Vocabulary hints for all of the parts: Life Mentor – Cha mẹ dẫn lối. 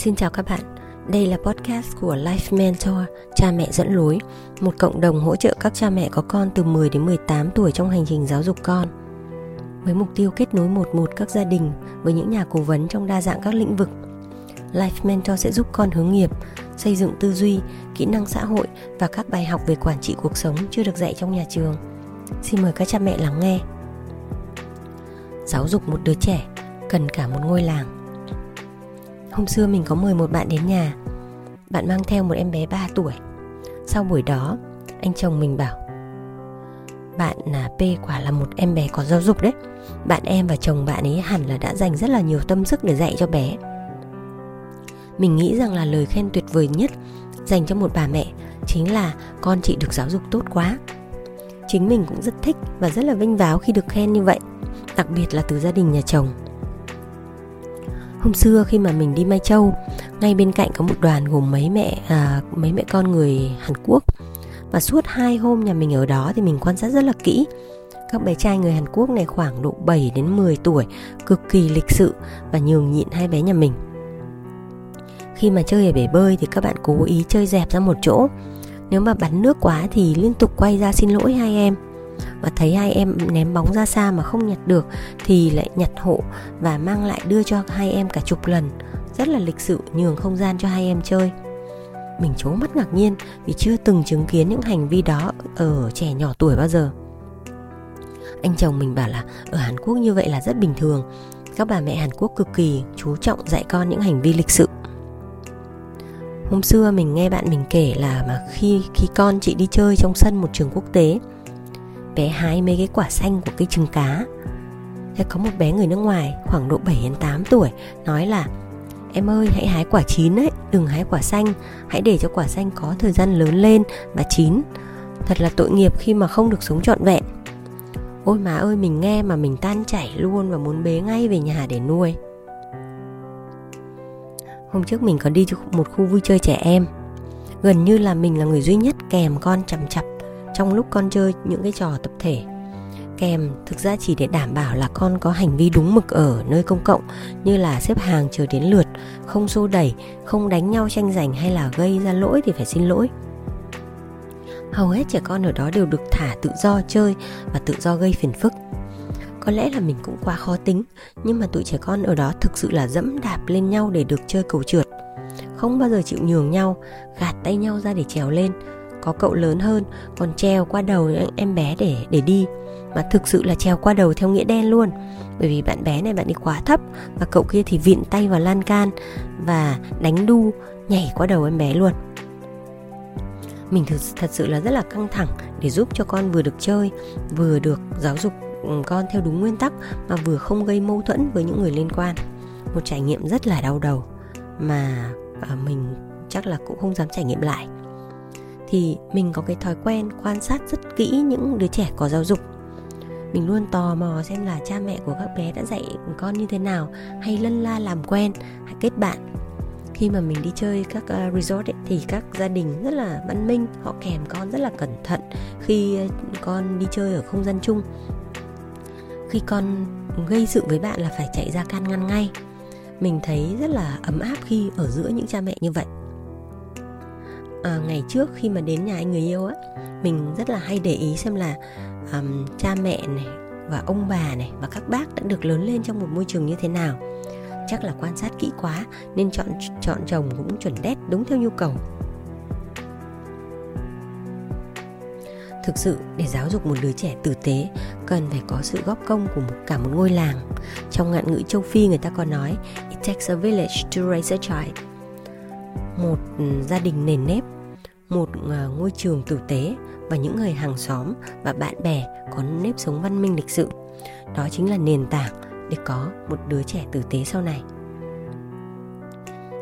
Xin chào các bạn, đây là podcast của Life Mentor, Cha mẹ dẫn lối, một cộng đồng hỗ trợ các cha mẹ có con từ 10 đến 18 tuổi trong hành trình giáo dục con. Với mục tiêu kết nối một một các gia đình với những nhà cố vấn trong đa dạng các lĩnh vực, Life Mentor sẽ giúp con hướng nghiệp, xây dựng tư duy, kỹ năng xã hội và các bài học về quản trị cuộc sống chưa được dạy trong nhà trường. Xin mời các cha mẹ lắng nghe. Giáo dục một đứa trẻ cần cả một ngôi làng. Hôm xưa mình có mời một bạn đến nhà. Bạn mang theo một em bé 3 tuổi. Sau buổi đó, anh chồng mình bảo: "Bạn là P quả là một em bé có giáo dục đấy. Bạn em và chồng bạn ấy hẳn là đã dành rất là nhiều tâm sức để dạy cho bé." Mình nghĩ rằng là lời khen tuyệt vời nhất dành cho một bà mẹ chính là: "Con chị được giáo dục tốt quá." Chính mình cũng rất thích và rất là vinh váo khi được khen như vậy, đặc biệt là từ gia đình nhà chồng. Hôm xưa khi mà mình đi Mai Châu, ngay bên cạnh có một đoàn gồm mấy mẹ con người Hàn Quốc. Và suốt 2 hôm nhà mình ở đó thì mình quan sát rất là kỹ. Các bé trai người Hàn Quốc này khoảng độ 7 đến 10 tuổi, cực kỳ lịch sự và nhường nhịn hai bé nhà mình. Khi mà chơi ở bể bơi thì các bạn cố ý chơi dẹp ra một chỗ. Nếu mà bắn nước quá thì liên tục quay ra xin lỗi hai em. Và thấy hai em ném bóng ra xa mà không nhặt được thì lại nhặt hộ và mang lại đưa cho hai em cả chục lần. Rất là lịch sự, nhường không gian cho hai em chơi. Mình trố mắt ngạc nhiên vì chưa từng chứng kiến những hành vi đó ở trẻ nhỏ tuổi bao giờ. Anh chồng mình bảo là ở Hàn Quốc như vậy là rất bình thường. Các bà mẹ Hàn Quốc cực kỳ chú trọng dạy con những hành vi lịch sự. Hôm xưa mình nghe bạn mình kể là mà khi con chị đi chơi trong sân một trường quốc tế, bé hái mấy cái quả xanh của cây trứng cá. Thế có một bé người nước ngoài khoảng độ 7-8 tuổi nói là: "Em ơi, hãy hái quả chín đấy, đừng hái quả xanh, hãy để cho quả xanh có thời gian lớn lên và chín. Thật là tội nghiệp khi mà không được sống trọn vẹn." Ôi má ơi, mình nghe mà mình tan chảy luôn và muốn bế ngay về nhà để nuôi. Hôm trước mình có đi một khu vui chơi trẻ em. Gần như là mình là người duy nhất kèm con chằm chặp trong lúc con chơi những cái trò tập thể. Kèm thực ra chỉ để đảm bảo là con có hành vi đúng mực ở nơi công cộng, như là xếp hàng chờ đến lượt, không xô đẩy, không đánh nhau tranh giành, hay là gây ra lỗi thì phải xin lỗi. Hầu hết trẻ con ở đó đều được thả tự do chơi và tự do gây phiền phức. Có lẽ là mình cũng quá khó tính, nhưng mà tụi trẻ con ở đó thực sự là dẫm đạp lên nhau để được chơi cầu trượt, không bao giờ chịu nhường nhau, gạt tay nhau ra để trèo lên. Có cậu lớn hơn còn trèo qua đầu em bé để đi, mà thực sự là trèo qua đầu theo nghĩa đen luôn. Bởi vì bạn bé này bạn đi quá thấp và cậu kia thì vịn tay vào lan can và đánh đu nhảy qua đầu em bé luôn. Mình thật sự là rất là căng thẳng để giúp cho con vừa được chơi, vừa được giáo dục con theo đúng nguyên tắc, mà vừa không gây mâu thuẫn với những người liên quan. Một trải nghiệm rất là đau đầu mà mình chắc là cũng không dám trải nghiệm lại. Thì mình có cái thói quen quan sát rất kỹ những đứa trẻ có giáo dục. Mình luôn tò mò xem là cha mẹ của các bé đã dạy con như thế nào, hay lân la làm quen, hay kết bạn. Khi mà mình đi chơi các resort ấy, thì các gia đình rất là văn minh, họ kèm con rất là cẩn thận khi con đi chơi ở không gian chung. Khi con gây sự với bạn là phải chạy ra can ngăn ngay. Mình thấy rất là ấm áp khi ở giữa những cha mẹ như vậy. Ngày trước khi mà đến nhà anh người yêu á, mình rất là hay để ý xem là cha mẹ này và ông bà này và các bác đã được lớn lên trong một môi trường như thế nào. Chắc là quan sát kỹ quá nên chọn chồng cũng chuẩn đét, đúng theo nhu cầu. Thực sự để giáo dục một đứa trẻ tử tế cần phải có sự góp công của cả một ngôi làng. Trong ngạn ngữ châu Phi người ta có nói: "It takes a village to raise a child." Một gia đình nền nếp, một ngôi trường tử tế và những người hàng xóm và bạn bè có nếp sống văn minh lịch sự, đó chính là nền tảng để có một đứa trẻ tử tế sau này.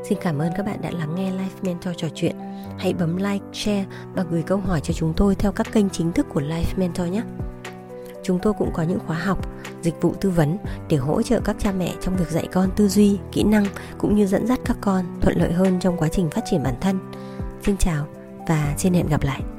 Xin cảm ơn các bạn đã lắng nghe Life Mentor trò chuyện. Hãy bấm like, share và gửi câu hỏi cho chúng tôi theo các kênh chính thức của Life Mentor nhé. Chúng tôi cũng có những khóa học, dịch vụ tư vấn để hỗ trợ các cha mẹ trong việc dạy con tư duy, kỹ năng cũng như dẫn dắt các con thuận lợi hơn trong quá trình phát triển bản thân. Xin chào và xin hẹn gặp lại.